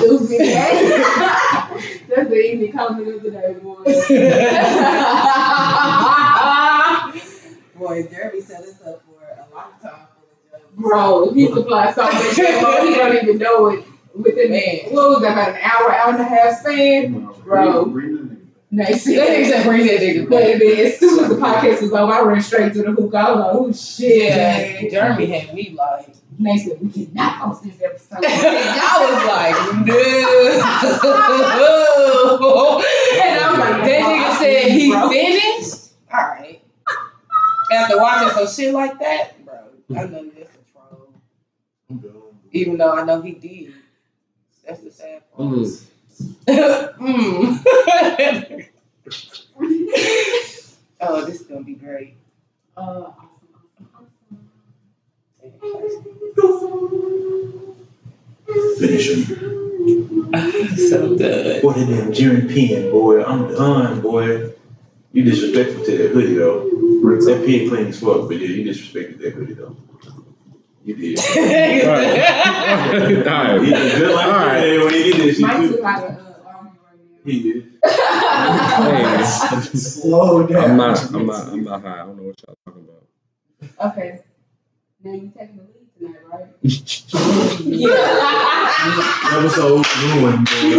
stupid. That's the easy coming up today, boy. Boy, Jeremy set us up for a long time for the job. Bro, if he supplies so much ammo, he don't even know it. Within about an hour and a half span, bro. Nice. That nigga just bring that nigga. Baby, as soon as the podcast was over, I ran straight to the hookah. I was like, oh shit. Yeah, Jeremy had me like, Mason, we cannot post this episode. I was like, no. And I was like, that nigga said he finished? All right. After watching some shit like that, bro, I know that's a troll. Even though I know he did. That's the sad part. Oh, this is gonna be great. Finish him. I'm so done. Boy, that damn Jerry Penn, boy. I'm done, boy. You disrespectful to that hoodie, though. That pen clean as fuck, but yeah, you disrespected that hoodie, though. You did. All right. All right. He did good like all right. When he did this, he did. Hey, slow down. I'm not high. I don't know what y'all talking about. Okay. Now you taking the lead tonight, right? Yeah. Episode ruined. Wait,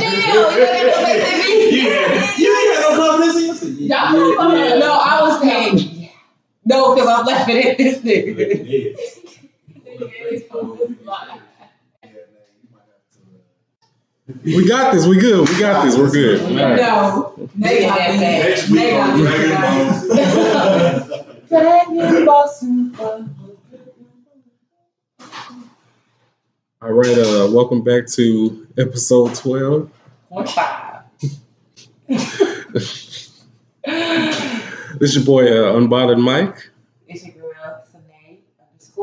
chill. You ain't gonna make me. You ain't got no publicity. Y'all no, I was saying. No, because I'm laughing at this nigga. We got this. We good. We got this. We're good. Right. No. They got that. Next week on Dragon Ball Super. All right. Welcome back to episode 12. 1-5. This is your boy, Unbothered Mike. It's your girl, Tsunade _.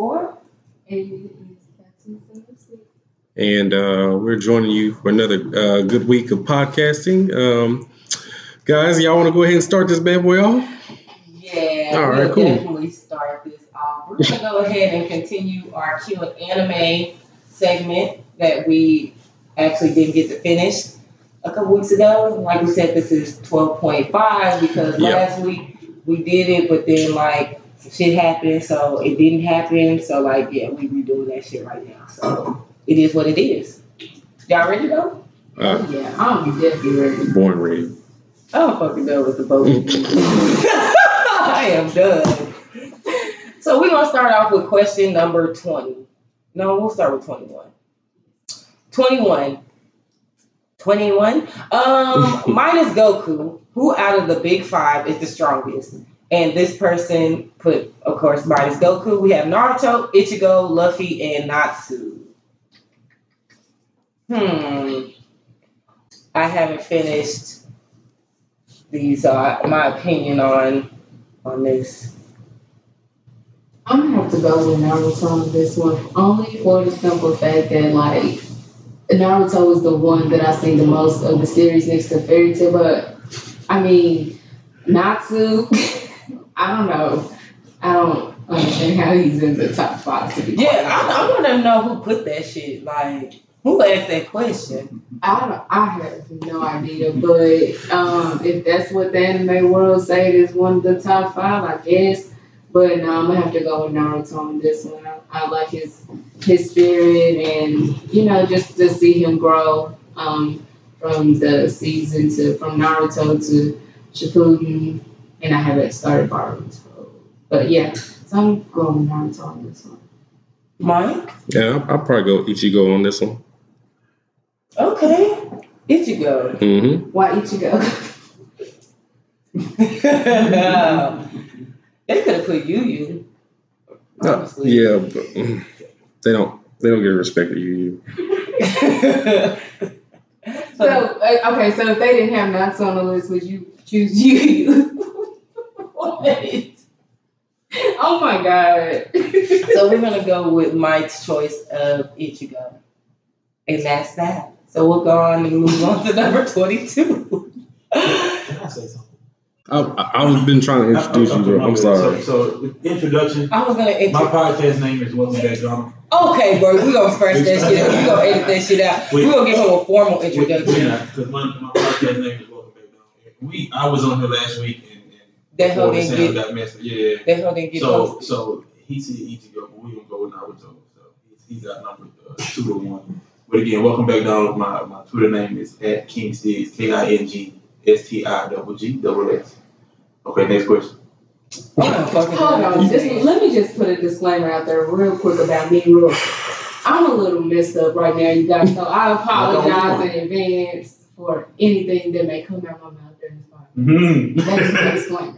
And we're joining you for another good week of podcasting. Guys, y'all want to go ahead and start this bad boy off? Yeah. All right, cool. We'll definitely start this off. We're going to go ahead and continue our Q and Anime segment that we actually didn't get to finish a couple weeks ago. Like we said, this is 12.5 because last week, we did it, but then, like, some shit happened, so it didn't happen. So, like, yeah, we redoing that shit right now. So, it is what it is. Y'all ready, though? Yeah, I'm definitely ready. Born ready. I'm fucking done with the boat. I am done. So, we're going to start off with question number 20. No, we'll start with 21. 21. Mine is Goku. Who out of the big five is the strongest? And this person put, of course, minus Goku. We have Naruto, Ichigo, Luffy, and Natsu. I haven't finished these. My opinion on this. I'm going to have to go with Naruto on this one. Only for the simple fact that, like, Naruto is the one that I've seen the most of the series next to Fairy Tail, but I mean, Natsu, I don't know. I don't understand how he's in the top five to be honest. Yeah, I want to know who put that shit. Like, who asked that question? I have no idea. But if that's what the anime world say is one of the top five, I guess. But no, I'm going to have to go with Naruto on this one. I like his spirit and, you know, just to see him grow. From the season from Naruto to Shippuden, and I haven't started Naruto. But yeah, so I'm going with Naruto on this one. Mike? Yeah, I'll probably go Ichigo on this one. Okay. Ichigo. Mm-hmm. Why Ichigo? No. They could have put Yu Yu. Honestly. Yeah, but they don't get respect to Yu Yu. So, okay, so if they didn't have Natsu on the list, would you choose you? What? Oh my God. So we're going to go with Mike's choice of Ichigo. And that's that. So we'll go on and move on to number 22. Can I say something? I've been trying to introduce you, bro. I'm sorry. So introduction. I was gonna My podcast name is Welcome Back Drama. Okay, bro. We're gonna first that shit up. We're gonna edit that shit out. We're gonna give him a formal introduction. Yeah, because my podcast name is Welcome Back Drama. I was on here last week and that whole thing got messed up. Yeah. That whole thing get posted. So he said Ichigo, but we gonna go with Naruto. So he's our number 2 to 1. But again, Welcome Back Drama. My Twitter name is @KingStigs. KingStigs. Okay, next question. Hold on. Let me just put a disclaimer out there real quick about me. I'm a little messed up right now, you guys. So I apologize in advance for anything that may come out of my mouth during this podcast. Mm-hmm.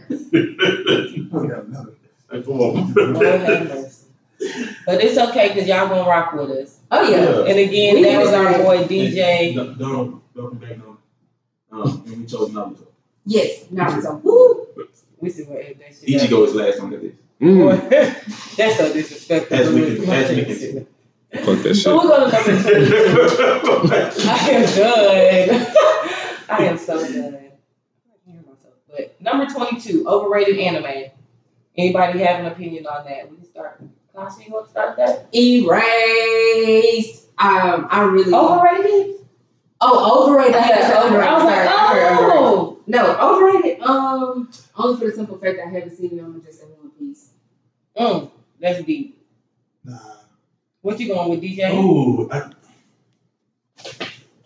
That's a disclaimer. But it's okay because y'all gonna rock with us. Oh yeah. And again, that was our boy DJ. Don't back on. And we chose Naruto. Yes, Naruto. Woo! We see what that shit. Ichigo is last on the list. That's so disrespectful. As we can. Fuck that shit. So we're gonna go into I am so done. I hear myself. But number 22, overrated anime. Anybody have an opinion on that? We can start. Kakashi, you want to start that? Erased. I really overrated. Overrated. I was like, no, overrated. Only for the simple fact I haven't seen them just in one piece. That's deep. Nah. What you going with, DJ? Ooh, I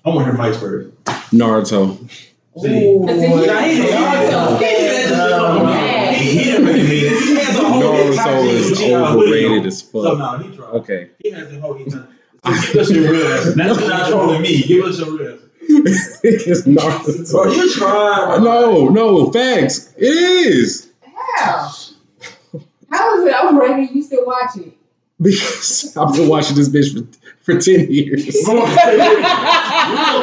want to hear Mike's first. Naruto. Naruto is overrated as fuck. So no, he tried. Okay. He has the whole time. Give us your real answer. That's not trolling me. Give us your real answer. It's Naruto. Bro, you tried. No, facts. It is. How is it overrated? You still watch it? Because I've been watching this bitch for 10 years. This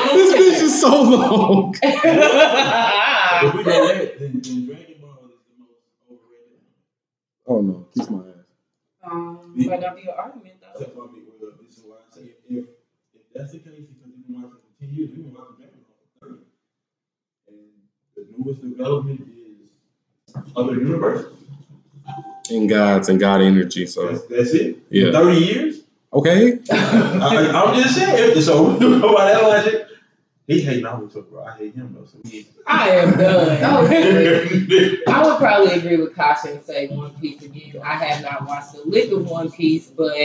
bitch is so long. If we know that, then Dragon Ball is the most overrated. Oh no, kiss my ass. Might not be an argument though. That's why I mean, this is why I say if that's the case, because we've been watching for 10 years, we've been watching Dragon Ball for 30. And the newest development is other universes. And gods and god energy. So that's it. Yeah. 30 years. Okay. I'm just saying. So by that logic, he hate Naruto, bro. I hate him though. So I am done. I would probably agree with Kasha and say One Piece again. I have not watched a lick of One Piece, but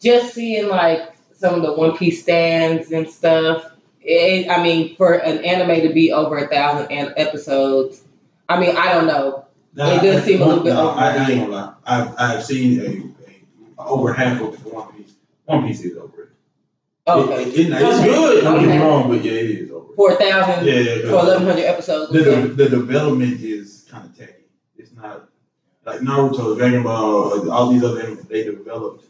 just seeing like some of the One Piece stands and stuff. I mean, for an anime to be over 1,000 episodes, I mean, I don't know. It does seem a little bit overrated. I ain't gonna lie. I've seen a over half of One Piece. One Piece is overrated. Okay. It's good. Don't get me wrong, but yeah, it is overrated. 4,000 for 1,100 episodes. The development is kind of tacky. It's not like Naruto, Dragon Ball, all these other animals. They developed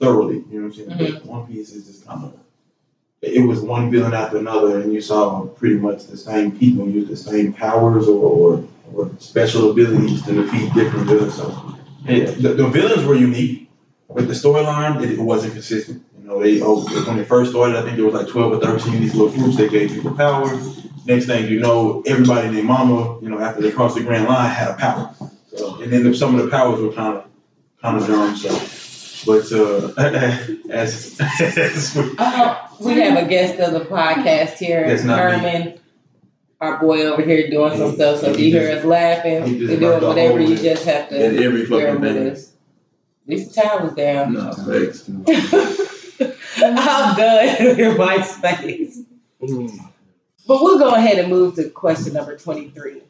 thoroughly. You know what I'm saying? Mm-hmm. But One Piece is just kind of. It was one villain after another, and you saw pretty much the same people use the same powers or special abilities to defeat different villains. So the villains were unique, but the storyline it wasn't consistent. You know, when they first started, I think there was like 12 or 13 these little groups that gave people powers. Next thing you know, everybody and their mama, you know, after they crossed the Grand Line, had a power. So, and then some of the powers were kind of dumb. So, but we have a guest of the podcast here, Herman. Our boy over here doing some stuff, so if you hear us laughing, we're doing whatever, you just have to hear with us. At least the time was down. No, thanks. I'm done with my space. But we'll go ahead and move to question number 23.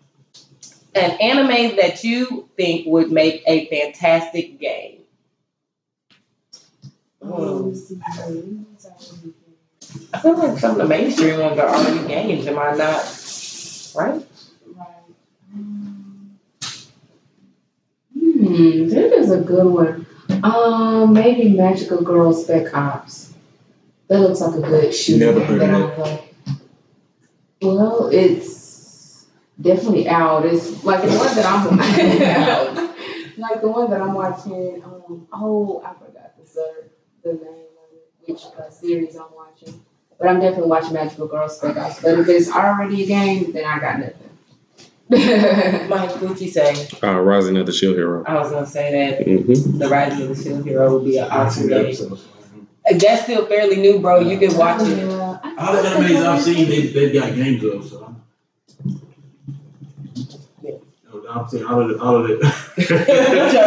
An anime that you think would make a fantastic game. I feel like some of the mainstream ones are already games, am I not? Right? That is a good one. Maybe Magical Girl Spec Ops. That looks like a good shooting game that I play. Well, it's definitely out. It's like the one that I'm watching. Like the one that I'm watching. I forgot the name of it, which series I'm watching. But I'm definitely watching Magical Girl Spec Ops. But if it's already a game, then I got nothing. Mike, what you say? Rising of the Shield Hero. I was gonna say that the Rising of the Shield Hero would be an awesome day. That's still fairly new, bro. You can watch it. All the animes I've seen, they've got games up. So I'm saying all of it. Trying to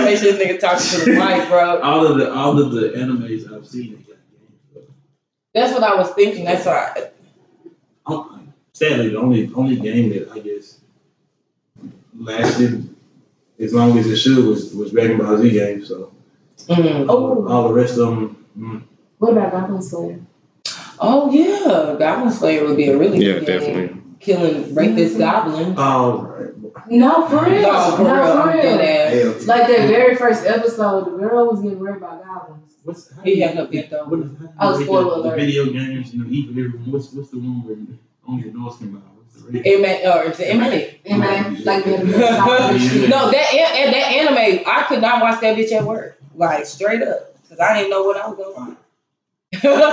make sure this nigga talks to the mic, bro. All of the animes I've seen, they got games up. That's what I was thinking. That's why. Sadly, the only game that I guess lasted as long as it should was Dragon Ball Z game. So all the rest of them. What about Goblin Slayer? Oh yeah, Goblin Slayer would be a really good game. Definitely killing rapist goblin. No, for real. Like that very first episode, the girl was getting raped by goblins. Spoiler alert. Video games, what's the one where on your doors come out? Anime. Like that anime, I could not watch that bitch at work, like straight up, because I didn't know what I was going on. No,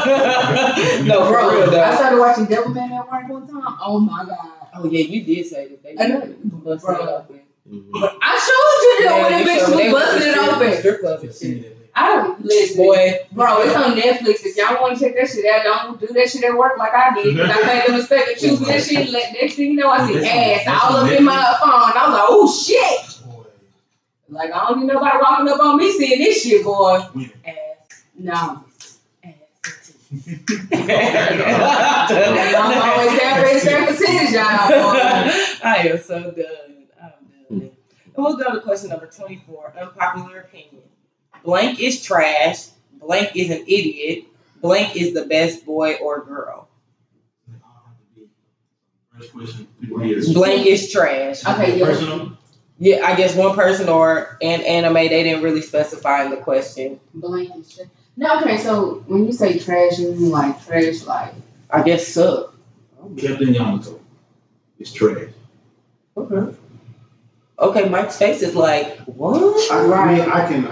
for real though. I started watching Devil Man at work one time. Oh my god. Oh yeah, you did say that. They bust it open. But I showed you that when the bitch was busting it open. Strip club and shit. Boy, bro, it's on Netflix. If y'all want to check that shit out, don't do that shit at work like I did. Cause I made the mistake of choosing that shit. Next thing you know, I see ass all up in my phone. I was like, oh shit. Boy. Like I don't need nobody walking up on me seeing this shit, boy. Yeah. Ass, no. I'm always there for a certain percentage, y'all. I am so done. I'm done. And we'll go to question number 24: unpopular opinion. Blank is trash. Blank is an idiot. Blank is the best boy or girl. First question. Blank is trash. Okay. Personal. Yeah, I guess one person or an anime. They didn't really specify in the question. Blank is trash. No, okay, so when you say trash, you mean like trash, like... I guess suck. Captain Yamato is trash. Okay. Okay, Mike's face is like, what? I can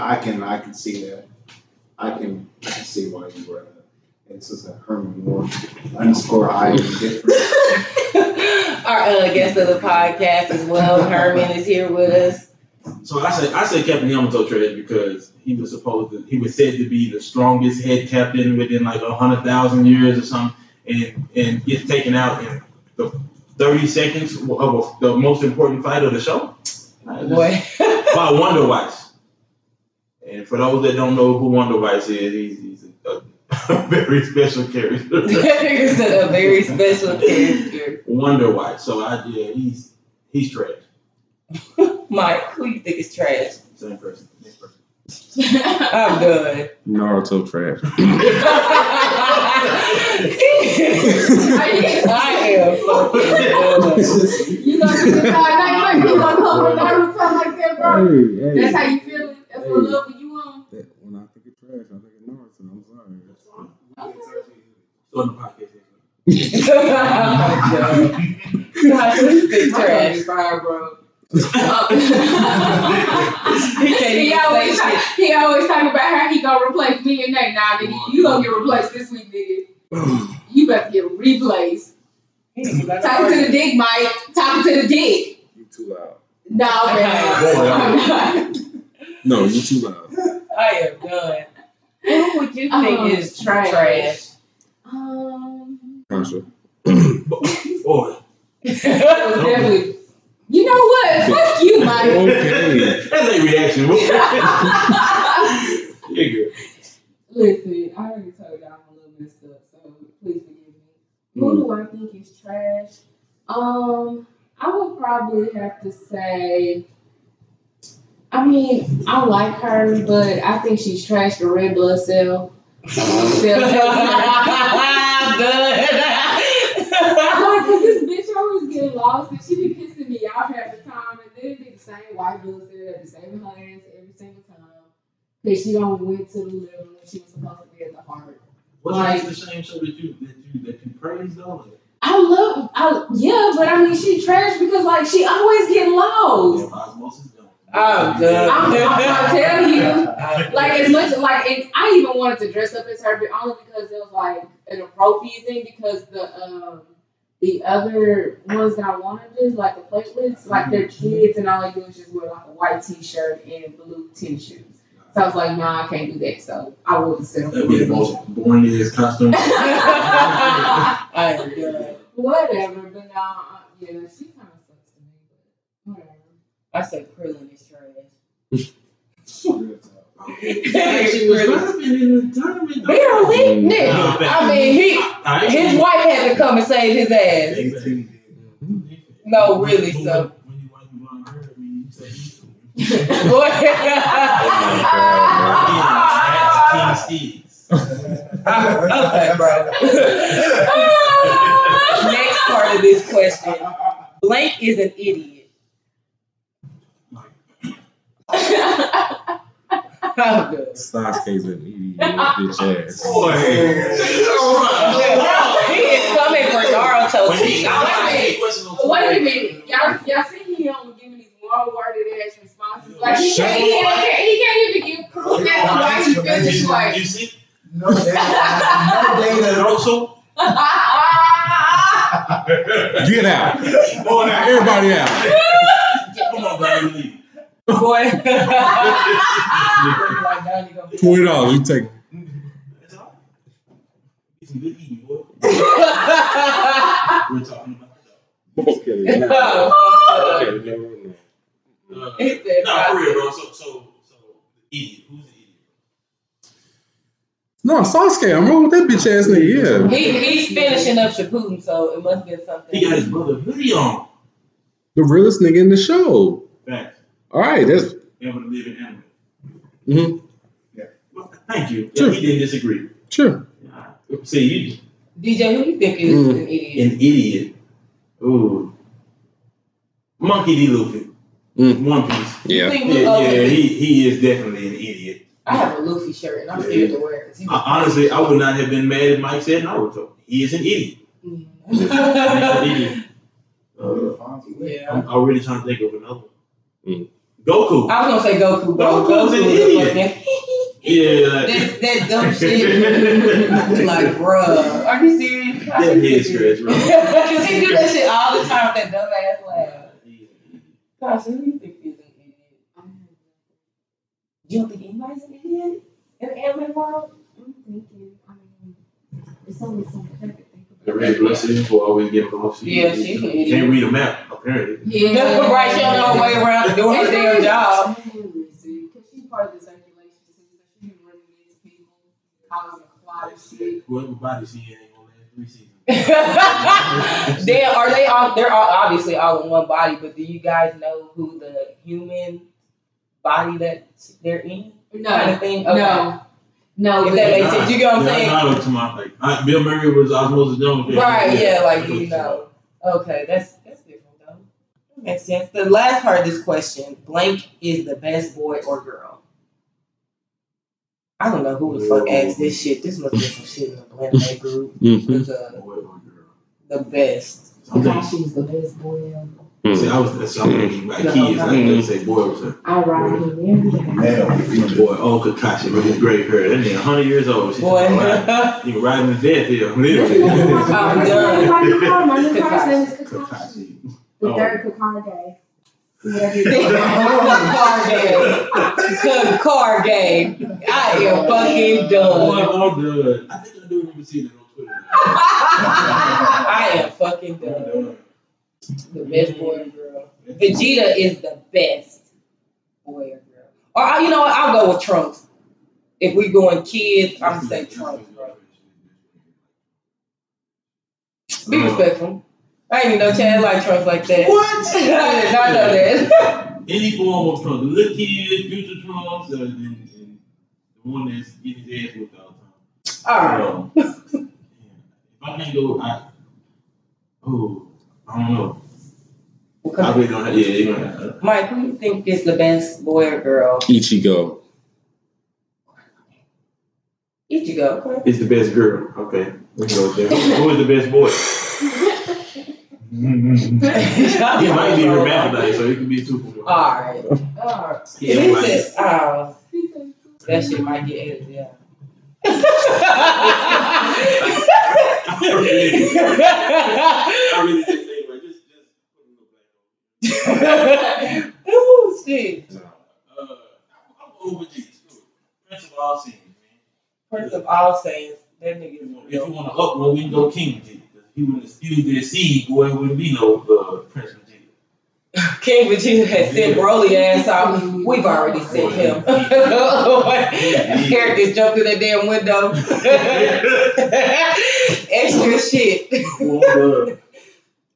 see that. I can see why you were... It's just a Herman Moore _I is different. Our guest of the podcast as well, Herman, is here with us. So I say Captain Yamato trash because he was said to be the strongest head captain within like 100,000 years or something, and gets taken out in the 30 seconds of the most important fight of the show. Boy, by Wonderweiss. And for those that don't know who Wonderweiss is, he's a very special character. He's a very special character. Wonderweiss. So he's trash. Mike, who you think is trash? Same person. Next person. I'm done. Naruto trash. I am. You know, you gonna come with Naruto like that, bro. Hey. That's how you feel. That's what level you on. When I think it's trash, I think it's Naruto. I'm sorry. On the podcast. You think trash, bro? he always talking about how he gonna replace me and that. Nah, nigga, you gonna get replaced this week, nigga. You about to get replaced. Talking to the dick, Mike. Talking to the dick. You too loud. No, man. No, you too loud. I am done. Who would you think is trash? Contra. Boy. That was definitely. You know what? Fuck you, Mike. Okay. That's a reaction. You're good. Listen, I already told y'all I'm a little messed up, so please forgive me. Who do I think is trash? I would probably have to say, I mean, I like her, but I think she's trash. The red blood cell. Lost and she be pissing me off half the time, and then it'd be the same white blood cell at the same her ass every single time because she don't went to the level that she was supposed to be at the heart. What's like, the same show that you praise though? But I mean she trash because like she always get lost. I'm tell you, like as much like, and I even wanted to dress up as her, but only because it was like an appropriate thing because the the other ones that I wanted is like the platelets, like they're kids and all they do is just wear like a white t-shirt and blue tennis shoes. So I was like, nah, I can't do that. So I wouldn't settle. That'd be the most boring ass costume. Whatever, but no, yeah, she kind of sucks to me, but whatever. I say Krillin is trash. She was in the tournament. Barely, nigga. I mean, his wife had to come and save his ass. Exactly. No, really, so. Okay, bro. Next part of this question. Blank is an idiot. Sasuke's an idiot, bitch ass. Boy, he is coming for Naruto. Wait a minute, y'all see he don't give me these long worded ass responses. Like he can't even give proof that the way he finished. Like you see, no day Naruto. Get out! Boy, now everybody out! Come on, baby. Boy, $20, you take it. It's good eating, boy. We're talking about that. Okay, for real, bro. So, idiot. Who's the idiot? No, Sasuke. I'm wrong with that bitch ass nigga. Yeah, he's finishing up Shippuden, so it must be something. He got his brother hoodie on. The realest nigga in the show. Facts. All right, that's able to live in animal. Mm-hmm. Yeah. Well, thank you. Sure. Yeah, he didn't disagree. Sure. See you, DJ. Who do you think is an idiot? An idiot. Ooh. Monkey D. Luffy. One Piece. Yeah. He is definitely an idiot. I have a Luffy shirt, and I'm scared to wear it. Honestly, I would not have been mad if Mike said Naruto. He is an idiot. I'm really trying to think of another one. Goku. I was gonna say Goku. Goku's an idiot. That dumb shit. Like, bruh, are you serious? That head scratch, bro. Because he do that shit all the time with that dumb ass laugh. Gosh, who do you think is an idiot? You don't think anybody's an idiot in the anime world? I'm thinking, it's only something I could think about. The red blood cell will always get lost. Yeah, she's an idiot. Can't read a map. Yeah, that's right. She don't know her way around to doing her damn job. Because she's part of the circulation system. She can run against people, causing a lot of shit. Whoever body she in ain't gonna last 3 seasons. They're obviously all in one body, but do you guys know who the human body that they're in? No. Kind of thing? Okay. No, if that makes sense. You get what I'm saying? I know to my thing. Bill Murray was Osmosis Jones. Right, yeah, like you know. Okay, that's different. Makes sense. The last part of this question, blank is the best boy or girl. I don't know who the fuck asked this shit. This must be some shit in the Blenna May group. The best. Kakashi's the best boy ever. See, I was like kids. I didn't say boy or something. I ride him every boy. Oh, Kakashi with his gray hair. That nigga 100 years old. She's boy. You can ride him to death here. Literally. I'm done. My new car's name is Kakashi. The third Kakar game. I am fucking done. I'm good. I think I do remember seeing that on Twitter. I am fucking done. The best boy or girl. Vegeta is the best boy or girl. Or, you know what? I'll go with Trunks. If we going kids, I'm going to say Trunks, bro. Be respectful. I ain't even know Chad like Trunks like that. What? I did not know that. Any form of Trunks. Little kid, future Trunks, and the one that's getting his ass whipped all the time. All right. If I can't go, I don't know. I really don't have, Mike, who do you think is the best boy or girl? Ichigo. Ichigo, correct? It's the best girl. Okay. Let's go there. Who is the best boy? It might be romantic, so it could be two. All right. This is that shit might get edited. Yeah. I really didn't think about it. Just put in the black. Ooh, shit. I'm over Jesus. Prince of all saints, man. Prince of all saints. That nigga. If you want to upload, we can go King Vegeta. He wouldn't excuse their seed, boy. It wouldn't be no Prince Vegeta. King Vegeta has sent Broly ass out. We've already sent him. Characters jumped through that damn window. Extra shit.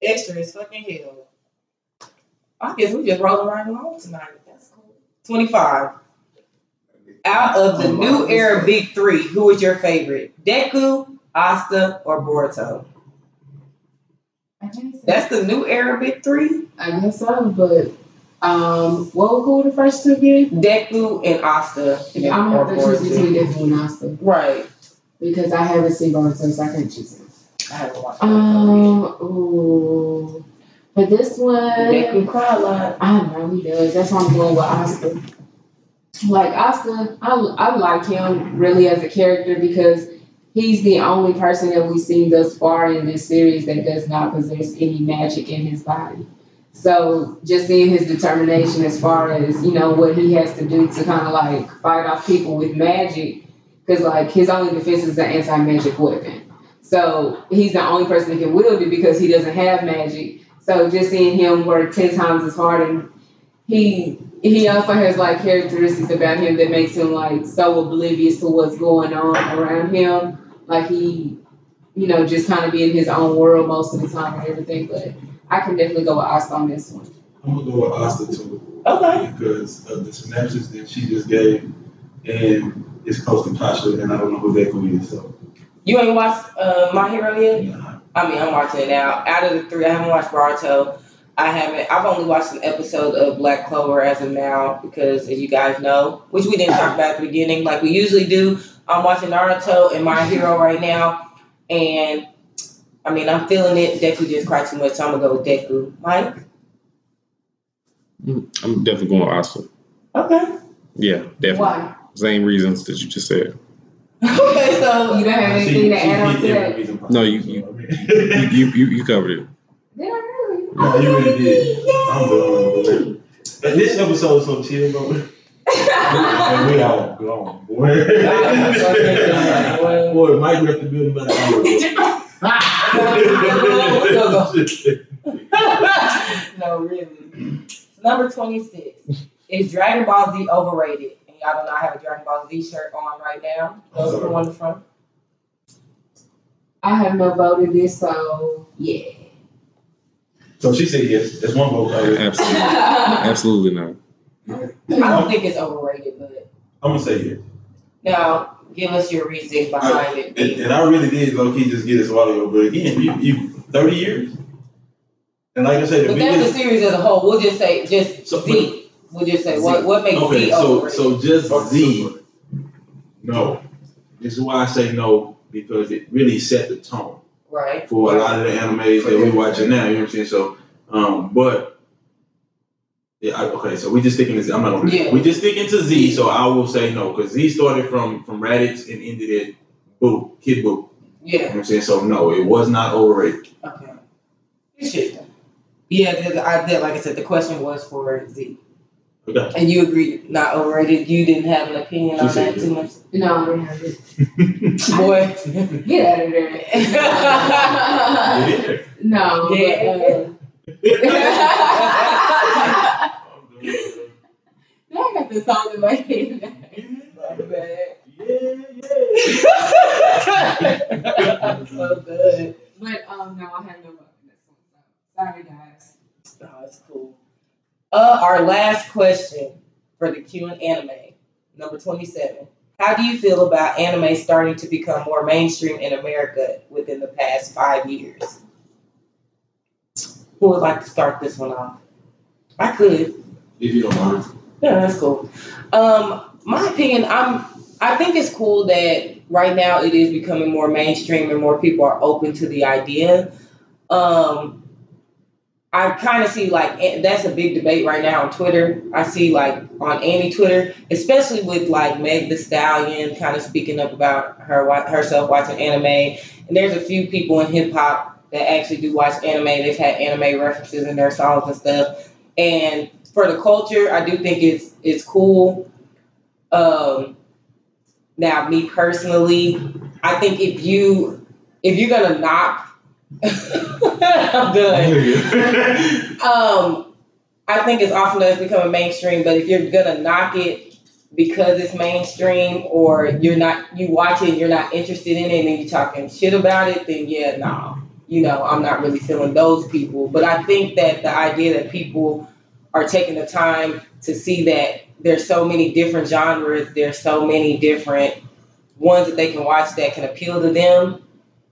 Extra is fucking hell. I guess we just rolling right along tonight. That's cool. 25. Out of the new era big three, who is your favorite? Deku, Asta, or Boruto? That's the new era big three? I guess so, but who were the first two again? Deku and Asta. Yeah, I'm going to have to choose between Deku and Asta. Right. Because I haven't seen Boruto, so I can't choose him. I haven't watched it. Ooh. But this one... Deku cried a lot. I know he does. That's why I'm going with Asta. Like, Asta, I like him really as a character because he's the only person that we've seen thus far in this series that does not possess any magic in his body. So just seeing his determination as far as, you know, what he has to do to kind of, like, fight off people with magic because, like, his only defense is an anti-magic weapon. So he's the only person that can wield it because he doesn't have magic. So just seeing him work 10 times as hard and He also has, like, characteristics about him that makes him, like, so oblivious to what's going on around him. Like, he, you know, just kind of be in his own world most of the time and everything. But I can definitely go with Asta on this one. I'm going to go with Asta, too. Okay. Because of the synopsis that she just gave. And it's close to Pasha, and I don't know who Deku is, so. You ain't watched My Hero yet? No. I mean, I'm watching it now. Out of the three, I haven't watched Boruto. I've only watched an episode of Black Clover as of now because, as you guys know, which we didn't talk about at the beginning like we usually do, I'm watching Naruto and My Hero right now. And, I mean, I'm feeling it. Deku just cried too much, so I'm going to go with Deku. Mike? I'm definitely going with Asta. Okay. Yeah, definitely. Why? Same reasons that you just said. Okay, so you don't have anything to add on to that? No, you covered it. No, you really did. I'm going. But this episode is so chill, bro. And we all gone, boy. Boy, Mike left the building by the hour. No, really. Number 26 is Dragon Ball Z overrated? And y'all don't know I have a Dragon Ball Z shirt on right now. Those are the ones from. I have not voted this, so yeah. So she said yes. There's one vote. Absolutely. Absolutely not. I don't think it's overrated, but... I'm going to say yes. Now, give us your reason behind it. And I really did low-key just get this audio, but again, you 30 years? And like I said... But that's the series as a whole. We'll just say just so, Z. We'll just say what makes Z overrated. So just Z. No. This is why I say no, because it really set the tone. Right. For a lot of the animes that we're watching now, you know what I'm saying? So, but, yeah, so we're just sticking to Z. I'm not going to do it. We're just sticking to Z, so I will say no, because Z started from Raditz and ended at Boo, Kid Boo. Yeah. You know what I'm saying? So, no, it was not overrated. Okay. Good shit. Yeah, like I said, the question was for Z. Okay. And you agreed, not overrated. You didn't have an opinion on that too much? No, I didn't have it. Boy, get out of there. No. Yeah. Now I got this song in my head. Yeah. I'm so good. But no, I have no love in this one. Sorry, guys. Oh, it's cool. Our last question for the Q and anime, number 27. How do you feel about anime starting to become more mainstream in America within the past 5 years? Who would like to start this one off? I could. If you don't mind. Yeah, that's cool. My opinion, I think it's cool that right now it is becoming more mainstream and more people are open to the idea. I kind of see, like, that's a big debate right now on Twitter. I see, like, on Annie Twitter, especially with, like, Meg Thee Stallion kind of speaking up about herself watching anime. And there's a few people in hip-hop that actually do watch anime. They've had anime references in their songs and stuff. And for the culture, I do think it's cool. Now, me personally, I think if you're gonna knock, I'm done. I think it's awesome that it's becoming mainstream, but if you're gonna knock it because it's mainstream, or you watch it, you're not interested in it, and then you're talking shit about it, then yeah, nah. You know, I'm not really feeling those people. But I think that the idea that people are taking the time to see that there's so many different genres, there's so many different ones that they can watch that can appeal to them,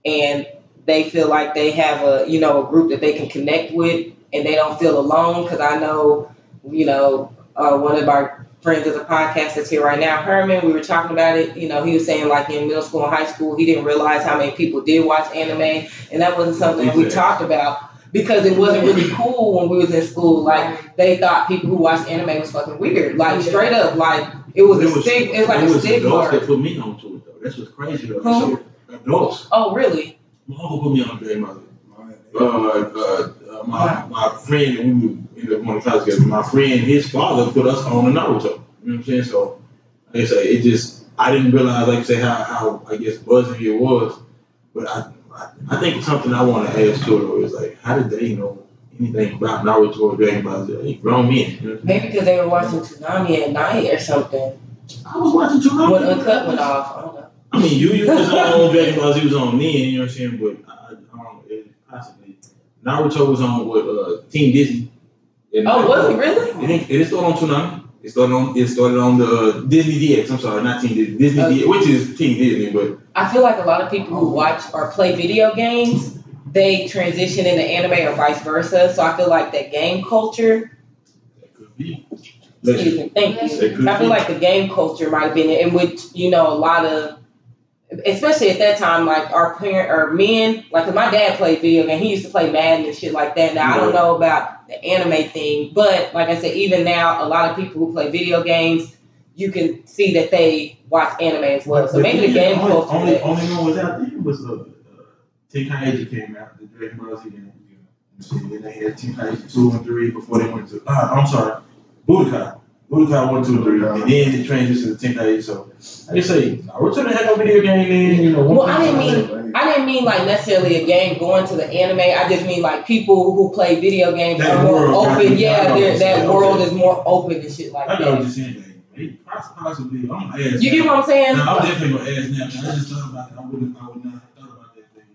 and they feel like they have a group that they can connect with, and they don't feel alone. Because I know, one of our friends of the podcast that's here right now, Herman, we were talking about it. You know, he was saying like in middle school and high school, he didn't realize how many people did watch anime, and that wasn't something that we talked about because it wasn't really cool when we was in school. Like they thought people who watched anime was fucking weird. Like straight up, like it was a stigma. It was like a stigma. Adults that put me onto it though. That's what's crazy though. So, adults. Oh really? My uncle put me on Grey Mother. My friend, and we ended up going to college together, my friend, his father put us on the Naruto. You know what I'm saying? So, like I say, it just, I didn't realize, like I say, how I guess, buzzy it was. But I think it's something I want to ask to it, though, is like, how did they know anything about Naruto or Dragon Ball Z? They grown men. You know? Maybe because they were watching Toonami at night or something. I was watching Toonami. When Uncut went off, I don't know. I mean, Yu Yu was on Dragon Ball Z, he was on then, you know what I'm saying? But possibly Naruto was on with Team Disney. And was it really? It started on Toonami. It started on the Disney DX. I'm sorry, not Team Disney. Disney DX, which is Team Disney, but I feel like a lot of people who watch or play video games, they transition into anime or vice versa. So I feel like that game culture. That could be. Excuse me, thank you. I feel like the game culture might have been in which a lot of. Especially at that time, like our parent or men, like cause my dad played video game, he used to play Madden and shit like that. Now I don't know about the anime thing, but like I said, even now a lot of people who play video games, you can see that they watch anime as well. So maybe the game culture. Only one was out there was Tenkaichi came out, the Dragon Ball Z game. Then they had Tenkaichi 2 and 3 before they went to. I'm sorry, Budokai. Budokai 1, 2, 3, and then it transitioned to 10 days. So I just say, we're trying to have a video game then, Well, I didn't mean like necessarily a game going to the anime. I just mean like people who play video games are more open. Yeah, that world is more open and shit like that. I know what you're saying. Possibly, I'm going to ask. You get what I'm saying? No, I'm definitely going to ask now. I just thought about it. I would not have thought about that thing.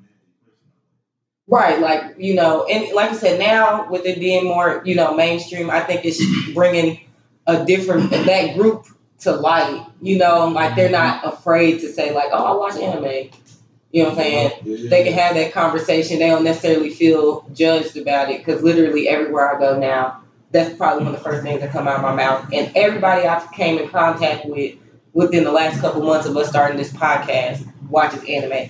Right, like, and like I said, now with it being more, mainstream, I think it's bringing a different that group to light, like they're not afraid to say like, oh, I watch anime. You know what I'm saying? Yeah. They can have that conversation. They don't necessarily feel judged about it because literally everywhere I go now, that's probably one of the first things that come out of my mouth. And everybody I came in contact with within the last couple months of us starting this podcast watches anime.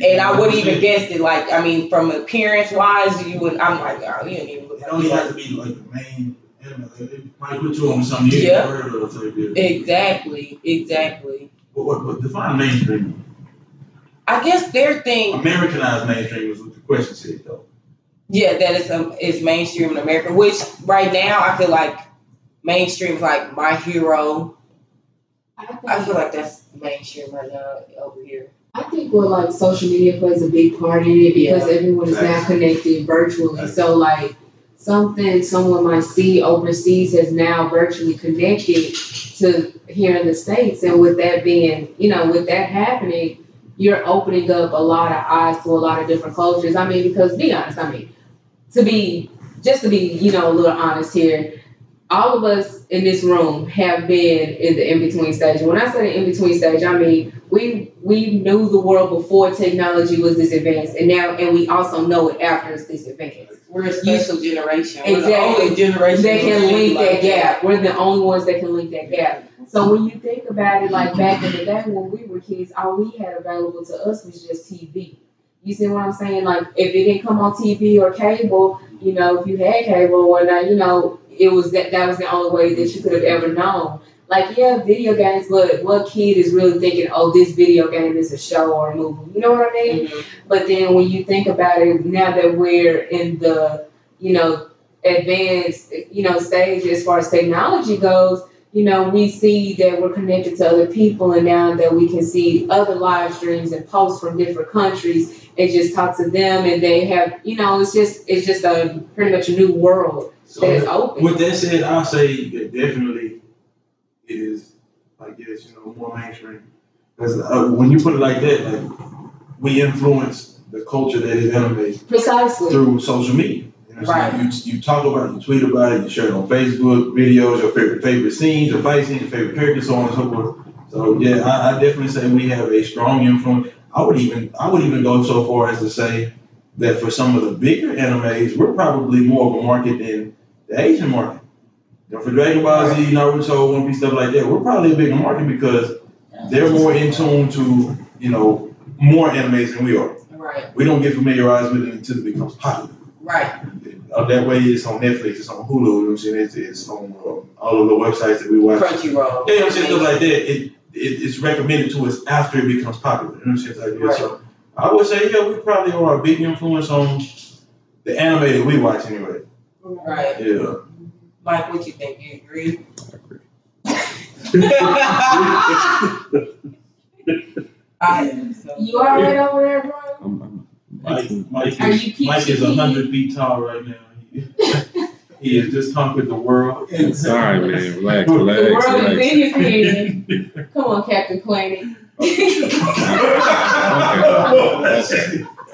And I wouldn't even guess it. Like, I mean, from appearance-wise, I'm like, oh, you didn't even look like it. Only has to be like the main. Yeah. Exactly. But define mainstream. I guess their thing. Americanized mainstream was what the question said, though. Yeah, that is mainstream in America. Which right now I feel like mainstream is like My Hero. I feel like that's mainstream right now over here. I think like social media plays a big part in it because everyone is now connected virtually. Right. So like. Something someone might see overseas has now virtually connected to here in the States. And with that being, with that happening, you're opening up a lot of eyes to a lot of different cultures. I mean, because be honest, to be a little honest here, all of us in this room have been in the in-between stage. When I say the in-between stage, I mean, we knew the world before technology was this advanced and we also know it after it's this advanced. We're a special generation. Exactly. We're the only generation that can link that gap. We're the only ones that can link that gap. So when you think about it, like back in the day when we were kids, all we had available to us was just TV. You see what I'm saying? Like if it didn't come on TV or cable, if you had cable or not, it was that was the only way that you could have ever known. Like, yeah, video games, but what kid is really thinking, oh, this video game is a show or a movie? You know what I mean? Mm-hmm. But then when you think about it, now that we're in the, you know, advanced, you know, stage as far as technology goes, you know, we see that we're connected to other people, and now that we can see other live streams and posts from different countries and just talk to them, and they have, you know, it's just a pretty much a new world that is open. With that said, I'll say that definitely it is, I guess, you know, more mainstream. Because when you put it like that, like, we influence the culture that is animated precisely through social media. Right. You talk about it, you tweet about it, you share it on Facebook, videos, your favorite scenes, your fight scenes, your favorite characters, so on and so forth. So yeah, I definitely say we have a strong influence. I would even go so far as to say that for some of the bigger animes, we're probably more of a market than the Asian market. You know, for Dragon Ball Z, Naruto, One Piece, stuff like that, we're probably a bigger market because they're more in tune to, you know, more animes than we are. Right. We don't get familiarized with it until it becomes popular. Right. That way it's on Netflix, it's on Hulu, you know what I'm saying? It's on all of the websites that we watch. Crunchyroll. Yeah, you know, stuff like that. It's recommended to us after it becomes popular. You know what I'm saying? Like, right. So I would say, yeah, we probably are a big influence on the anime that we watch anyway. Right. Yeah. Mike, what you think? You agree? I agree. You all right over there, bro? Mike is 100 feet tall right now. He has just conquered the world. It's all right, man. Relax. The world is in his hand. Come on, Captain Planet. Okay.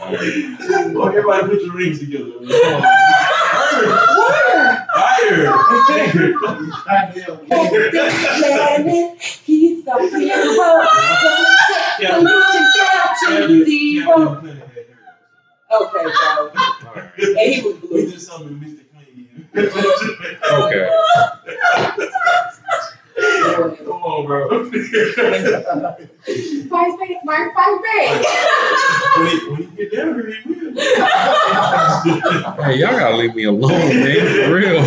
All right. Well, everybody put your rings together. Come on. Fire. He's so beautiful. Okay, so. Right. And he was blue. We did something Mr. Clean. Okay. Come on, bro. Fight back. When you get down here, he will. Hey, y'all gotta leave me alone, man. For real.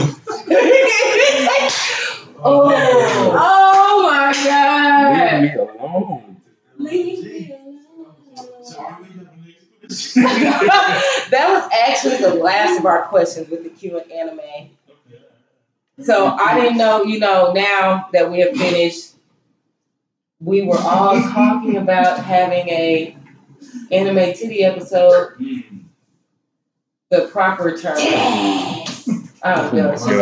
Oh my God. Leave me alone. Leave me alone. That was actually the last of our questions with the Q and anime. So I didn't know, you know, now that we have finished, we were all talking about having a anime titty episode. The proper term. Yes. Oh no, she's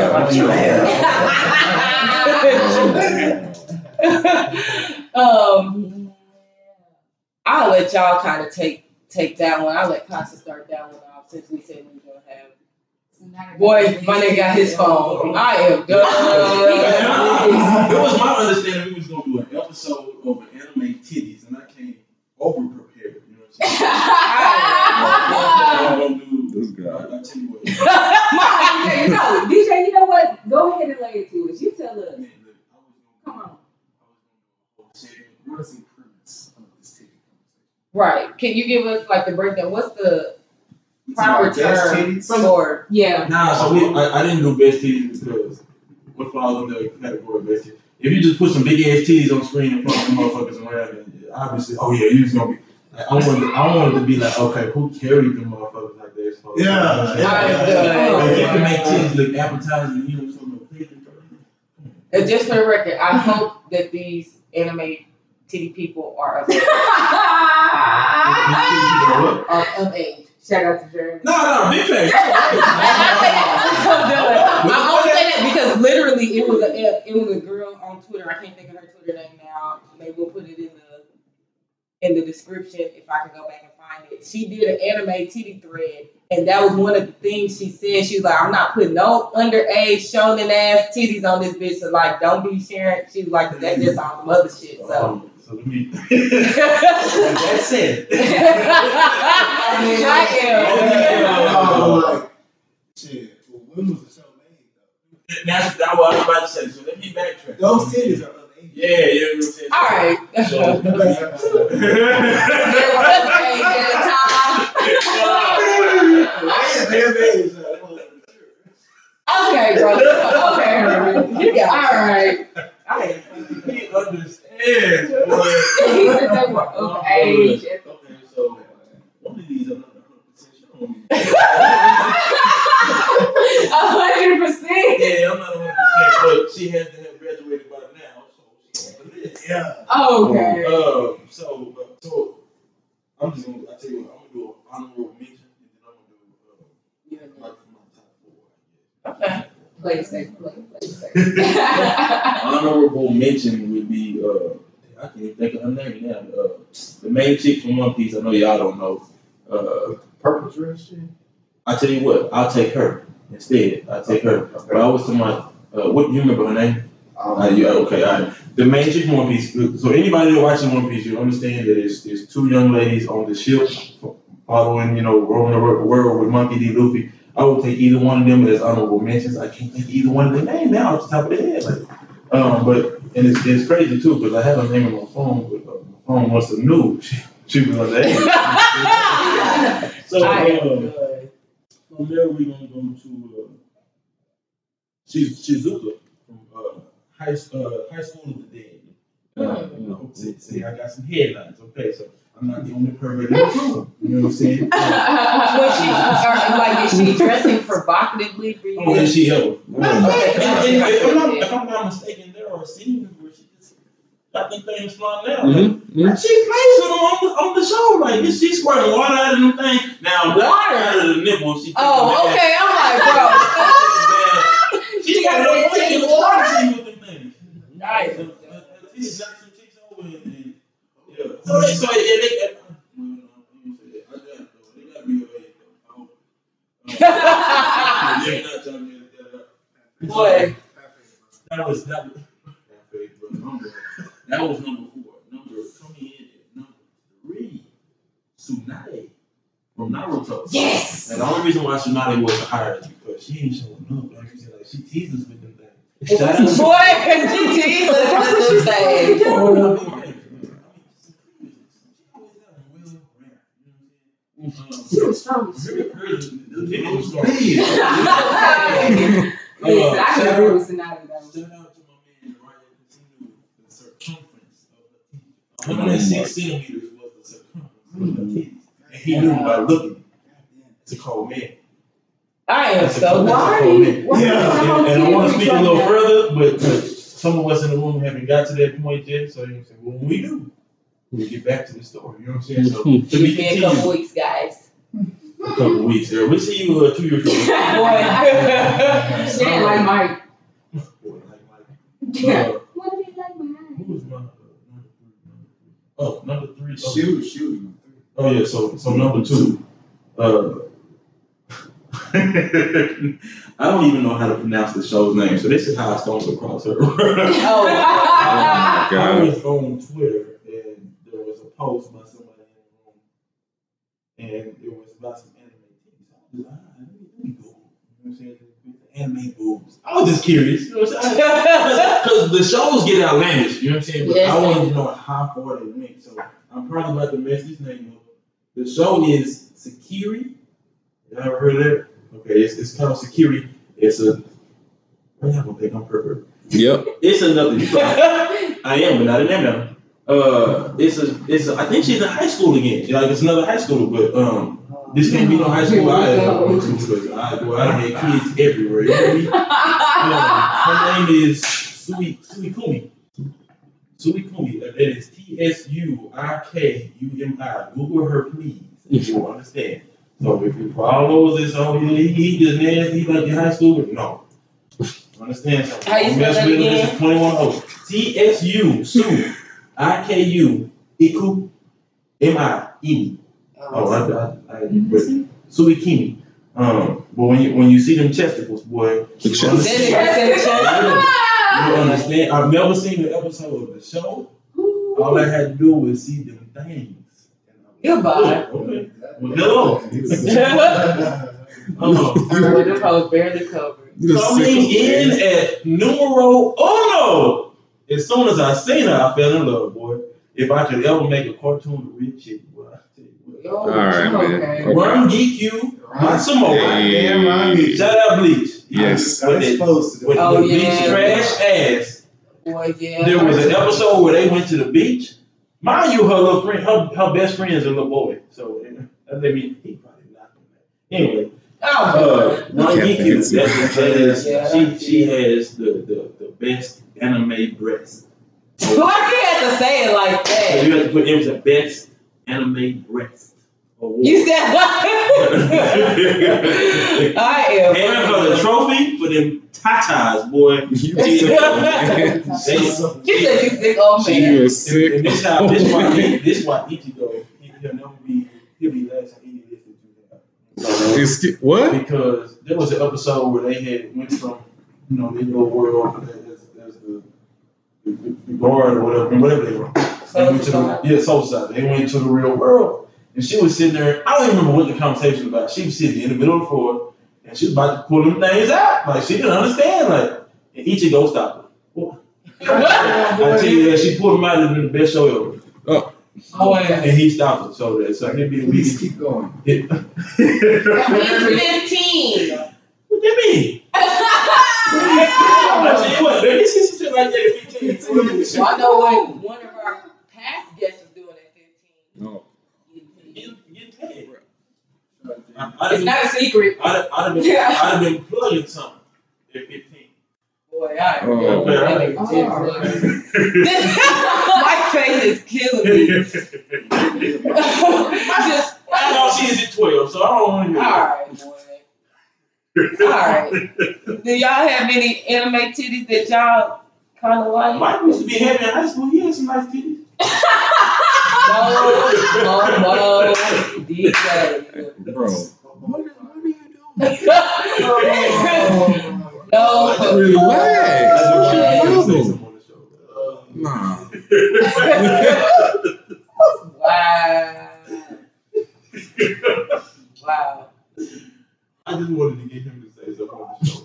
not. I'll let y'all kind of take that one. I'll let Casa start that one off since we said we were going to have. Boy, my nigga got his phone. I am done. It was my understanding we was going to do an episode over anime titties, and I came over prepared. You know what I'm saying? I tell you what. DJ, you know what? Go ahead and lay it to us. You tell us. Come on. What is it? Right. Can you give us like the breakdown? What's the proper term for? Yeah. Nah, so I didn't do best titties because what falls under the category of best titties? If you just put some big ass titties on screen in front of the motherfuckers around, and obviously, oh yeah, you just gonna be. Like, I wanted to be like, okay, who carried the motherfuckers like this? Yeah. Like, you can make titties look appetizing. You know, something. And just for the record, I hope that these anime titty people are of age. Shout out to Jeremy. No, big facts. I only say that because literally it was a girl on Twitter. I can't think of her Twitter name now. Maybe we'll put it in the description if I can go back and find it. She did an anime titty thread, and that was one of the things she said. She was like, I'm not putting no underage shonen ass titties on this bitch. So like, don't be sharing. She was like, that's just all some other shit. So let me. That's it. I am. Shit. Well, when was the show made? That's what I was about to say. So let me backtrack. Those titties are of age. Yeah. You know what I'm saying? All right. So, okay, bro. Okay. All right. I am. is. Of age. Okay, so one of these I'm not 100%. 100%. Yeah, I'm not 100%, but she has to have graduated by now, so yeah. Oh, okay. So I'm just gonna tell you what, I'm gonna do an honorable mention, and then I'm gonna do like my top four. Okay. Play safe. Honorable mention would be I can't even think of her name now. The main chick from One Piece. I know y'all don't know. Purple dress shit. I tell you what, I'll take her instead. Okay. But I was talking about what you remember her name? All right. The main chick from One Piece. So anybody that's watching One Piece, you understand that there's two young ladies on the ship following, roaming the world with Monkey D. Luffy. I would take either one of them as honorable mentions. I can't think of either one of their names now off the top of their head. But it's crazy too because I have her name on my phone. But my phone must have knew she was on that. So from there we're gonna go to Shizuka from High School of the Dead. See, I got some headlines. Okay, so. I'm not the only pervert in the room. You know what I'm saying? Is she dressing provocatively for you? Oh, and she helped. If I'm not mistaken, there are scenes where she just got them things flying down. Mm-hmm. Like, she plays with them on the show. Like, she's squirting water out of them things. Now, water out of the nipple. She okay. I'm like, bro. She got no way in the water to see with them things. Nice. She's got some chicks over in there. They gotta be away. Boy, that was number four. Number coming in at number three, Tsunade from Naruto. Yes. And the only reason why Tsunade wasn't hired is because she ain't showing up. Like you said, like she teases with them things. Boy, she teases with them things. She was strong. Shout out to my man Ryan Continue. The circumference of the 106 centimeters was the circumference of the titties. And he knew by looking. It's a cold man. I am so sorry. Yeah, and I want to speak a little further, but some of us in the room haven't got to that point yet. So you say, well, when we do. We'll get back to the story, you know what I'm saying? So, in a couple weeks, guys. A couple weeks, yeah. We'll see you 2 years ago. Boy, like Mike. Boy, like Mike. What do you like, Mike? Who was number three? Oh, number three. Shoot. Oh, yeah, so number two. I don't even know how to pronounce the show's name, so this is how I stumbled across her. Oh, my God. I was on Twitter. Post by somebody in the room, and it was about some anime things. I was like, let me go. You know what I'm saying? Anime boobs. I was just curious. You know what I'm saying? Because the shows get outlandish. You know what I'm saying? But yes, I wanted to know how far they went. So I'm probably about to mess this name up. The show is Sekirei. Y'all ever heard of that? Okay, it's called Sekirei. It's a. I'm not gonna pick on purpose. Yep. It's another. I am, but not in that now. It's a. I think she's in high school again. Like it's another high school, but this can't be no high school I went to because I had kids everywhere. You know what I mean? Her name is Suikumi. Suikumi. That is Tsuikumi. Google her, please. If you understand. So if you follow this, he just nasty like in high school. No. Understand? So how you spell that again? This is 21 hoes. Tsu Sue. IKU Iku MIE. Oh, I Suikimi. But when you see them testicles, boy, you understand. I've never seen an episode of the show. All I had to do was see them things. Goodbye. Okay. Well, hello. The post barely covered. Coming in at numero uno. As soon as I seen her, I fell in love, boy. If I could ever make a cartoon to read shit, boy, I tell you what. All right, man. Rangiku, Matsumoto. Shout out Bleach. Yes. With the bleach trash ass. Boy, yeah. There was an episode where they went to the beach. Mind you, her little friend, her best friend is a little boy. So, he probably not doing that. Anyway, Rangiku is best because she has the best anime breasts. So why do you have to say it like that? So you have to put it was the best anime breast award. You said what? I am. And for the trophy for them tatas, boy. You did. You said you sick old man. You were sick. And this time, this why Ichigo, he'll be last on any list that you have. What? Because there was an episode where they had went from this little world the guard or whatever they were. Soul Society. They went to the real world. And she was sitting there, I don't even remember what the conversation was about. She was sitting in the middle of the floor and she was about to pull them things out. Like she didn't understand. And Ichigo stopped her. What? She pulled them out in the best show ever. Oh, and he stopped her. So he'd be weak. Keep going. He's 15. What do you mean? Well, I know one of our past guests was doing at 15. No. Getting paid. It's not a secret. I'd have been plugging something at 15. Boy, my face is killing me. I know she is at 12, so I don't want to hear that. All right, boy. Alright. Do y'all have any anime titties that y'all kind of like? Mike used to be heavy in high school. He had some nice titties. No, DJ. Bro. What are you doing? No. Relax. Nah. Wow. I just wanted to get him to say something on the show.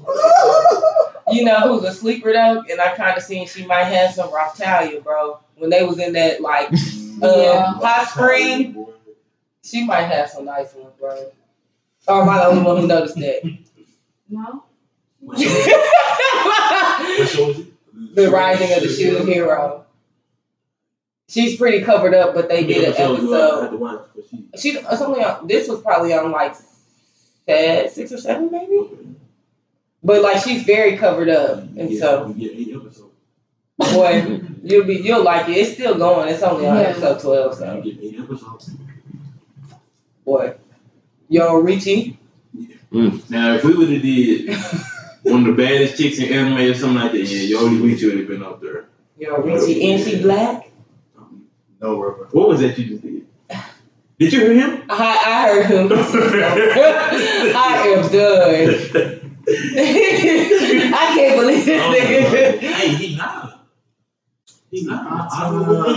You know who's a sleeper though? And I kind of seen she might have some Raftalia, bro. When they was in that hot spring, she might have some nice ones, bro. Or am I the only one who noticed that? No. What show was it? The Rising of the Shield Hero. She's pretty covered up, but they did an episode. This was probably on 6 or 7 maybe, but she's very covered up, and so boy, you'll like it. It's still going. It's only on episode 12, so boy, Yoruichi. Now if we would have did one of the baddest chicks in anime or something like that, Yoruichi would have been up there. Yoruichi, and she black. No, what was that you just did? Did you hear him? I heard him. I am done. I can't believe it. Hey, he not. I don't know what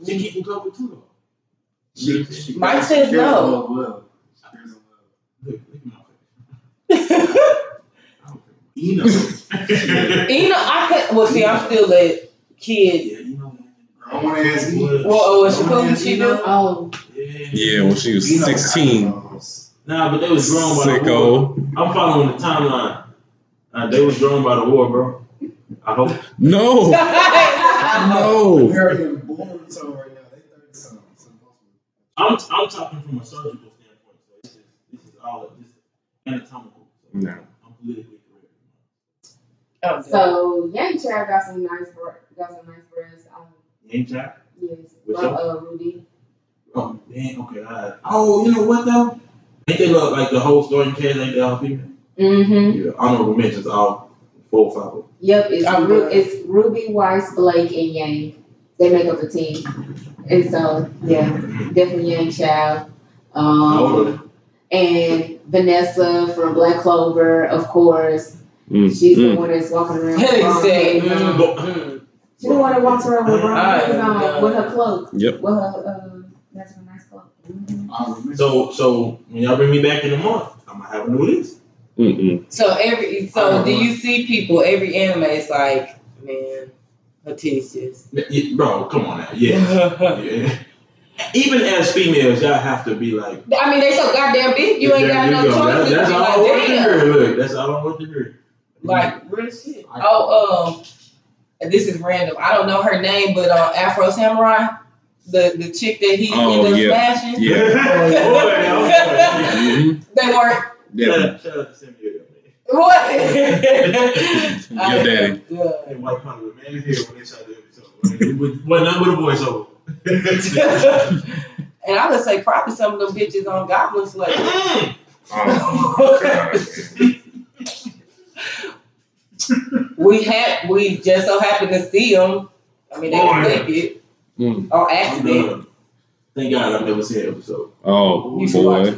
you. She keep him covered too, though. Mike says no. Eno, I could. Well, see, I'm still a kid. I want to ask you. Yeah, when she was 16. Nah, but they was grown by the war. I'm following the timeline. They was grown by the war, bro. I hope. No. No. American born so right now. They 30-something. I'm talking from a surgical standpoint. So this is all just anatomical. No. I'm politically correct. So Yang Chad got some nice breasts. Yang Chad? Yes. What's up? Rudy. Oh, man, okay, all right. Oh, you know what, though? Ain't they look like the whole story in Canada, ain't they all female? Mm-hmm. Yeah, honorable mentions, all 4 or 5 of them. Yep, it's Ruby, Weiss, Blake, and Yang. They make up the team. And so, yeah, definitely Yang Child. And Vanessa from Black Clover, of course. Mm. She's the one that's walking around. She's the one that walks around with her cloak. Yep. With her... That's a nice club. Mm-hmm. So when y'all bring me back in the month, I'm gonna have a new list. Mm-mm. So do you see people? Every anime is like, man, her titties. Bro, come on now, yeah. Even as females, y'all have to be like. I mean, they so goddamn big. You ain't got no choice. That's all I want to hear. Look, that's all I want to hear. Like real shit. Oh, and this is random, I don't know her name, but Afro Samurai, the chick that he ended up smashing. Yeah. They work. Yeah. Shut up, Samuel. What? Your daddy. They white collar with man's hair when they try to do it. Well, none but a voiceover. And I would say probably some of them bitches on Goblin Slayer. We just so happened to see them. I mean, they were naked on accident. Thank God I've never seen an episode. Oh, you should watch it.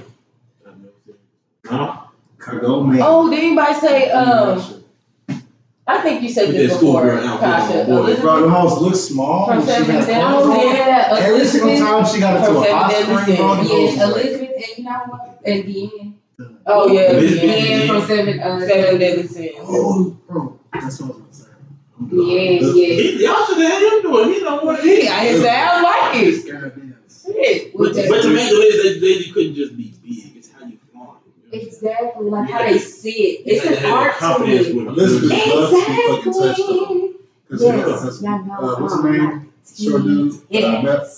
I've never seen it. Huh? Oh, did anybody say? I think you said this before, Tasha. The house looks small. From every single time she got into a hospital. Yeah, Elizabeth, and you know what? At the end. Oh yeah, at the end from Seven Deadly Sins. Oh, bro, that's what I was gonna say. Yeah. Y'all should have him do it. He know what it is. Yeah, it sounds like it. Goddamn. Shit. But the main thing is they couldn't just be big. Exactly, like how they see it. It's an art to me. Exactly. Yes. What's her name? Short dude. Yes.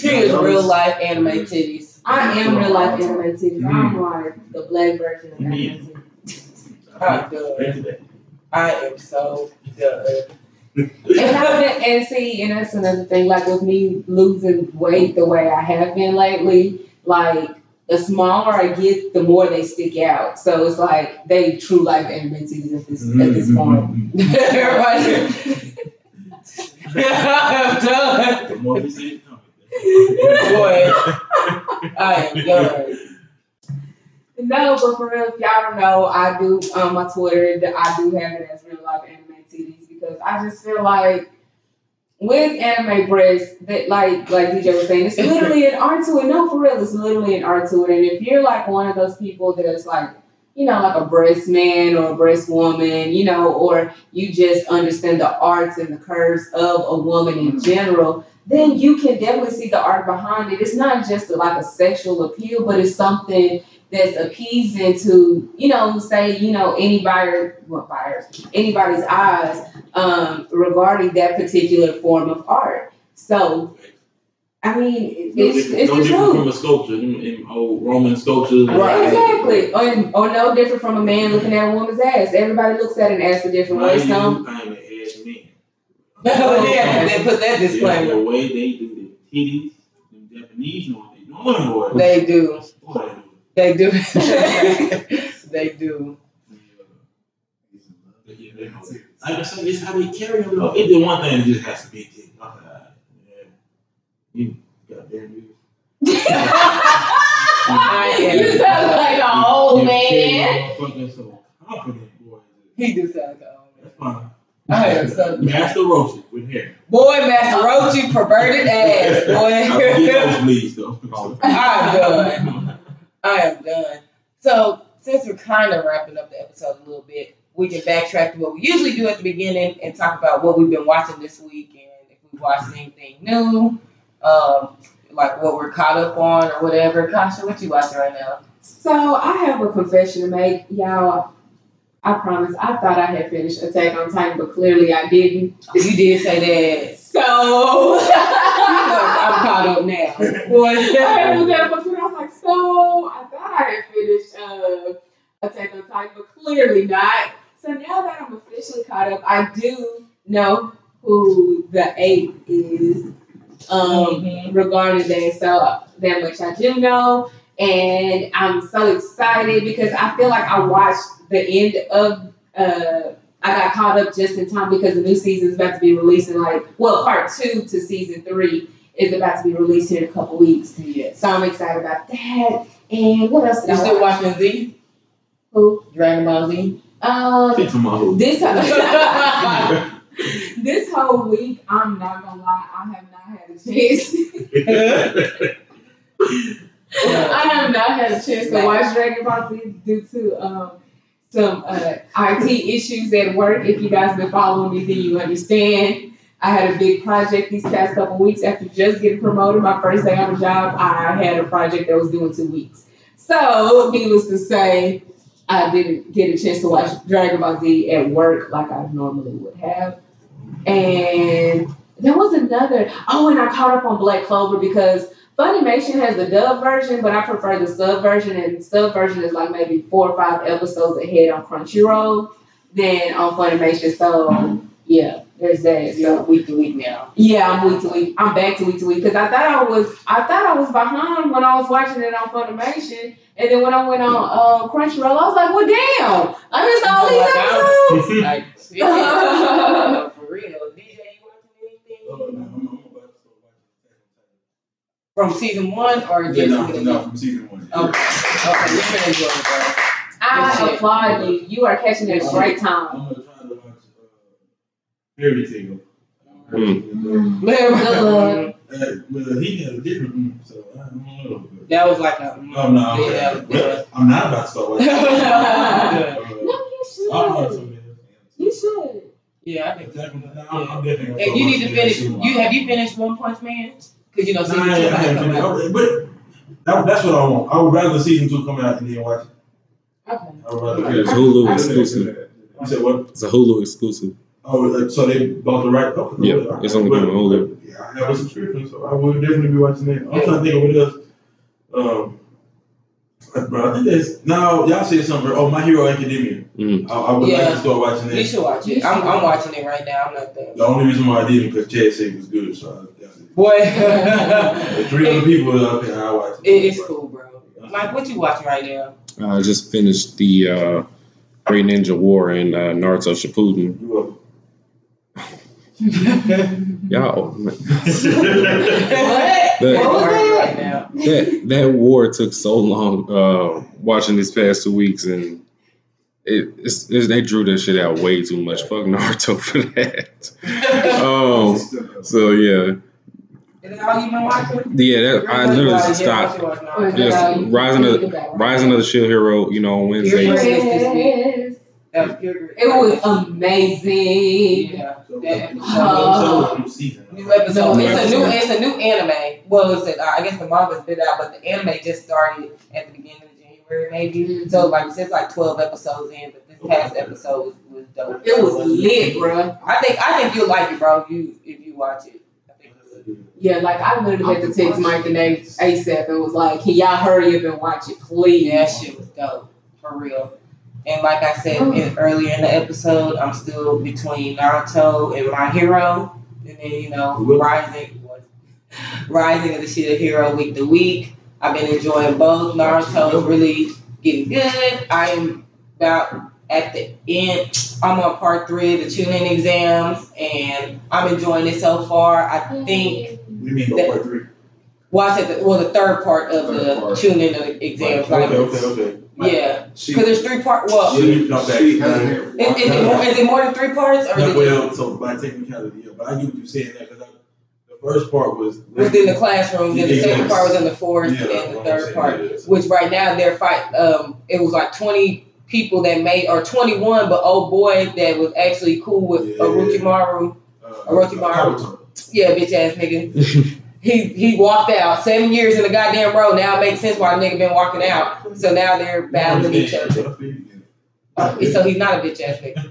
She is real life anime titties. I am real life anime titties. I'm like the black version of anime titties. I'm good. I am so good. And that's another thing. Like with me losing weight the way I have been lately, like. The smaller I get, the more they stick out. So it's like they true life animated at this point. Everybody, I'm done. The more we see it coming, boy, I am done. No, but for real, if y'all don't know, I do on my Twitter. I do have it as real life animated because I just feel like. With anime breasts, that like DJ was saying, it's literally an art to it. No, for real, it's literally an art to it. And if you're like one of those people that's like, you know, like a breast man or a breast woman, you know, or you just understand the arts and the curves of a woman in general, then you can definitely see the art behind it. It's not just like a sexual appeal, but it's something that's appeasing to, you know, say, you know, anybody's eyes regarding that particular form of art. So, I mean, it's no different from a sculpture, in old Roman sculptures. Right, exactly. Or no different from a man looking at a woman's ass. Everybody looks at an ass a different way. So, I'm an ass man. They put that disclaimer. The way they do the titties, the Japanese know what they're doing, boy. They do. Boy, they do. They do. Yeah, like I said, it's how they carry them. It's the one thing that just has to be a kid. You goddamn you. You sound like an old man. Fucking so confident, boy. He do sound like an old man. That's fine. I heard something. Master Roshi with hair. Boy, Master Roshi perverted ass. Boy. I'm done. I am done. So, since we're kind of wrapping up the episode a little bit, we can backtrack to what we usually do at the beginning and talk about what we've been watching this week and if we watched anything new, like what we're caught up on or whatever. Kasha, what you watching right now? So, I have a confession to make, y'all. I promise, I thought I had finished Attack on Titan, but clearly I didn't. You did say that. So, I'm caught up now. Boy, I was like, so I thought I had finished Attack on Titan, but clearly not. So now that I'm officially caught up, I do know who the ape is regarding that. So that much I do know. And I'm so excited because I feel like I watched the end of, I got caught up just in time because the new season is about to be released in part 2 to season 3 is about to be released here in a couple weeks. Yeah. So I'm excited about that. And what else did I watch? You still watching Z? Who? Dragon Ball Z? This whole week, I'm not going to lie, I have not had a chance. I have not had a chance to watch Dragon Ball Z due to some IT issues at work. If you guys have been following me, then you understand. I had a big project these past couple weeks after just getting promoted. My first day on the job, I had a project that was due in 2 weeks. So, needless to say, I didn't get a chance to watch Dragon Ball Z at work like I normally would have. And there was another. Oh, and I caught up on Black Clover because Funimation has the dub version, but I prefer the sub version. And sub version is like maybe 4 or 5 episodes ahead on Crunchyroll than on Funimation. So yeah, there's that. So week to week now. Yeah, I'm week to week. I'm back to week to week because I thought I was behind when I was watching it on Funimation, and then when I went on Crunchyroll, I was like, well, damn, I missed all these episodes. Like, for real, DJ, you watching anything? From season 1 or just from season 1. Yeah. Okay, you're gonna enjoy it, bro. I applaud you. You are catching it at the right time. I'm gonna try to watch everything. Well, he had a different one, so I don't know. That was like a. Oh no, okay. Well, I'm not about to start watching. No, you should. You should. Yeah, I think. Hey, you need to finish. Have you finished One Punch Man? Because you know season 2 coming out. But that's what I want. I would rather season 2 come out and then watch it. Okay. It's a Hulu exclusive. You said what? It's a Hulu exclusive. Oh, so they bought the right? Oh, yeah, it's only going on Hulu. Yeah, I have a subscription, so I would definitely be watching that. I'm trying to think of what else. Bro, I think that's now. Y'all said something. Oh, My Hero Academia. Mm-hmm. I would like to start watching that. You should watch it. I'm watching it right now. I'm not there. The only reason why I didn't because Chad said it was good, so I boy, the 300 people up there. I watch it. It's cool, bro. Mike, what you watching right now? I just finished the Great Ninja War and Naruto Shippuden. You up? Y'all. What? That war took so long. Watching these past 2 weeks, and it's they drew that shit out way too much. Fuck Naruto for that. So yeah. Is that all you been watching? Yeah, I literally stopped. Rising of the Shield Hero, you know, on Wednesday. It was amazing. Yeah. New episode. It's a new anime. Well, it's I guess the manga's been out, but the anime just started at the beginning of January, maybe. Mm-hmm. So it's 12 episodes in, but this past episode was dope. It was lit, bro. I think you'll like it, bro. If you watch it. Yeah, I literally had to text Mike and Dave ASAP and was like, can y'all hurry up and watch it, please? Yeah, that shit was dope, for real. And like I said earlier in the episode, I'm still between Naruto and My Hero. And then, Rising of the Shield Hero week to week. I've been enjoying both. Naruto is really getting good. I am about at the end. I'm on part 3 of the tuning exams, and I'm enjoying it so far. I think. What do you mean by part 3? Well, I said the third part of the tuning exams. Right. Okay. Yeah, because there's 3 parts. Well, is it more than 3 parts? Or so by technicality, but I get what you're saying there because the first part was in the classroom, then the second part was in the forest, and the third part, which right now they're fighting. It was like 20 people that made, or 21, but old boy that was actually cool with Orochimaru. Bitch ass nigga. He walked out 7 years in the goddamn row. Now it makes sense why a nigga been walking out. So now they're battling each other. So he's not a bitch ass nigga.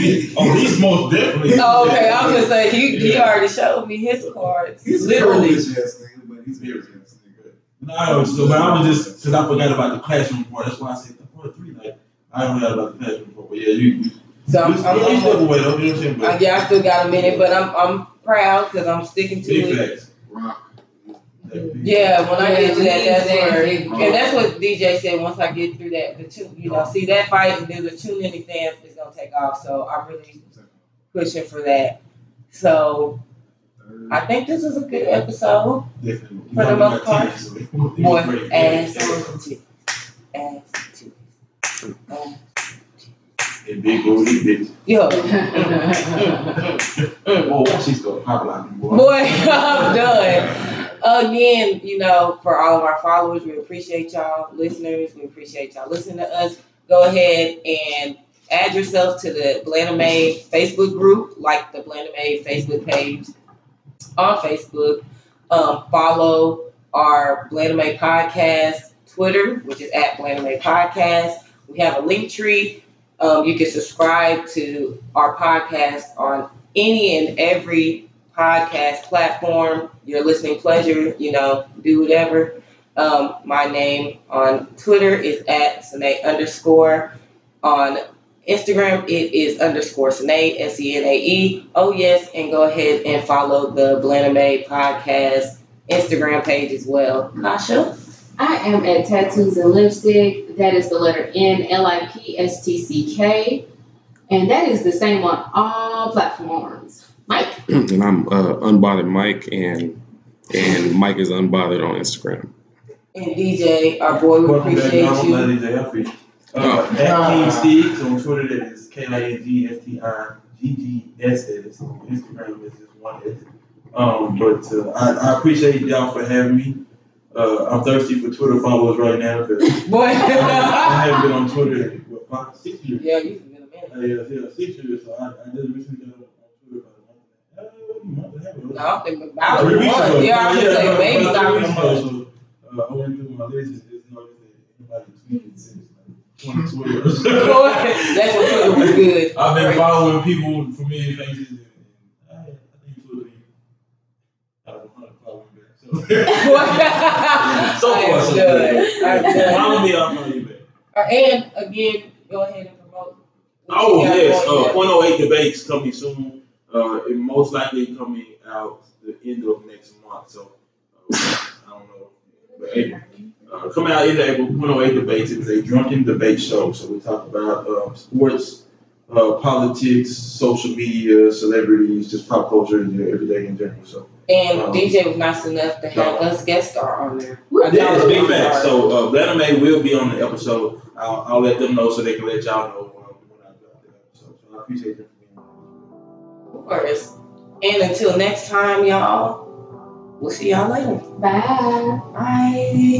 He's most definitely. Oh, okay. I was gonna say he already showed me his cards. He's literally a bitch ass nigga, but he's very bitch ass nigga. No, so but I was just because I forgot about the classroom part. That's why I said the part 3. Like I forgot about the classroom part. But yeah, you. So I still got a minute, but I'm proud because I'm sticking to it. Yeah, when I get to that's where, and that's what DJ said. Once I get through that, see that fight and do the tuning exam is gonna take off. So I'm really pushing for that. So I think this was a good episode for the most part. Boy, ass. Big booty bitch. Yo. Oh, she's gonna pop like me, boy. I'm done. Again, for all of our followers, we appreciate y'all. Listeners, we appreciate y'all listening to us. Go ahead and add yourself to the Blenna May Facebook group, like the Blenna May Facebook page on Facebook. Follow our Blenna May Podcast Twitter, which is at Blenna May Podcast. We have a link tree. You can subscribe to our podcast on any and every podcast platform, your listening pleasure, you know, do whatever. My name on Twitter is at Tsunade _. On Instagram, it is _Tsunade, SENAE. Oh, yes, and go ahead and follow the Blenna May podcast Instagram page as well. Kasha? I am at Tattoos and Lipstick. That is the letter N, LIPSTCK. And that is the same on all platforms. Mike? And I'm Unbothered Mike, and Mike is Unbothered on Instagram. And DJ, our boy, we appreciate you. Welcome back. At King Stiggs on Twitter, that is KINGSTIGGSS. On Instagram, is just one S. But I appreciate y'all for having me. I'm thirsty for Twitter followers right now because I haven't been on Twitter in 6 years. Yeah, you've been a minute. Yeah, 6 years. So I just recently got on Twitter about a month. About 3 weeks ago. Yeah, I was going to say maybe about 3 weeks ago. I went through my list and just noticed that anybody tweeted since. 2012. That's what Twitter was good. I've been following people with familiar faces, and I think Twitter I don't want to follow me back. So far, so good. Follow me, I'll follow you back. And again, go ahead and promote. Oh yes, 108 Debates coming soon. It most likely coming out the end of next month. So I don't know. Coming out in April, 108 Debates. It was a drunken debate show. So we talk about sports, politics, social media, celebrities, just pop culture, and everything in general. So. And DJ was nice enough to have us guest star on there. Yeah, big facts. So Blenna May will be on the episode. I'll let them know so they can let y'all know when I drop the episode. So I appreciate them for being on. Of course. And until next time, y'all. We'll see y'all later. Bye. Bye.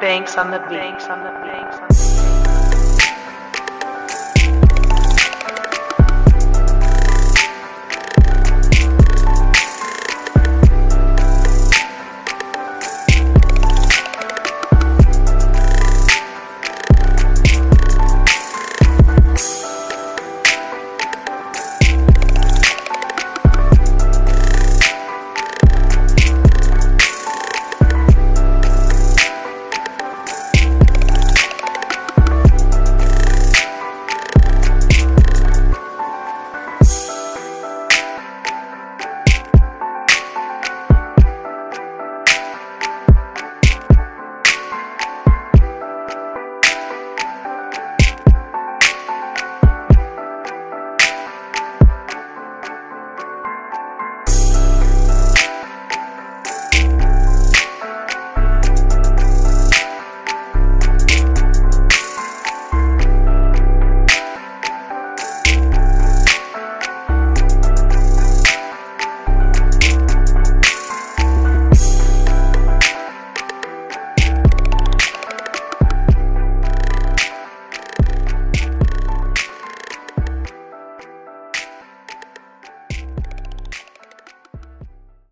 Banks on the banks on the banks on the